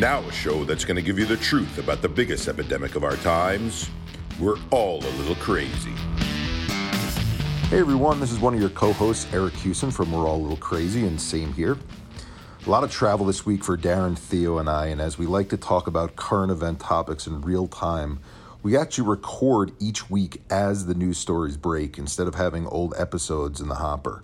Now a show that's going to give you the truth about the biggest epidemic of our times. We're all a little crazy. Hey everyone, this is one of your co-hosts, Eric Kussin from We're All a Little Crazy and Same Here. A lot of travel this week for Darren, Theo, and I, and as we like to talk about current event topics in real time, we actually record each week as the news stories break instead of having old episodes in the hopper.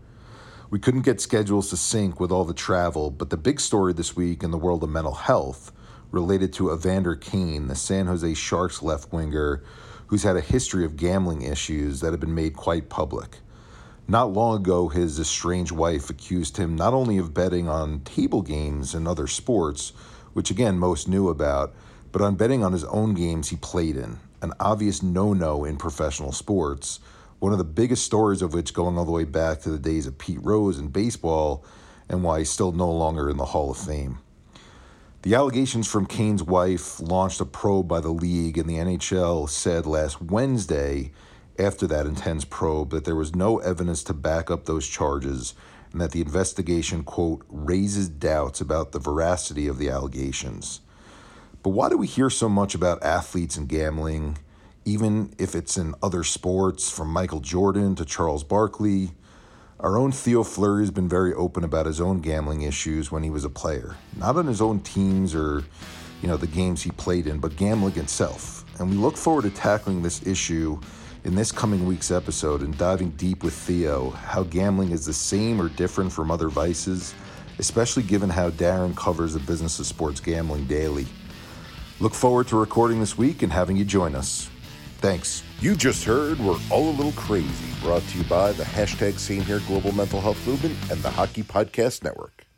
We couldn't get schedules to sync with all the travel, but the big story this week in the world of mental health related to Evander Kane, the San Jose Sharks left winger, who's had a history of gambling issues that have been made quite public. Not long ago, his estranged wife accused him not only of betting on table games and other sports, which again most knew about, but on betting on his own games he played in, an obvious no-no in professional sports, one of the biggest stories of which going all the way back to the days of Pete Rose in baseball, and why he's still no longer in the Hall of Fame. The allegations from Kane's wife launched a probe by the league, and the NHL said last Wednesday, after that intense probe, that there was no evidence to back up those charges, and that the investigation, quote, raises doubts about the veracity of the allegations. But why do we hear so much about athletes and gambling? Even if it's in other sports, from Michael Jordan to Charles Barkley. Our own Theo Fleury has been very open about his own gambling issues when he was a player. Not on his own teams or, the games he played in, but gambling itself. And we look forward to tackling this issue in this coming week's episode and diving deep with Theo, how gambling is the same or different from other vices, especially given how Darren covers the business of sports gambling daily. Look forward to recording this week and having you join us. Thanks. You just heard We're All a Little Crazy, brought to you by the #SameHereGlobal Mental Health Movement and the Hockey Podcast Network.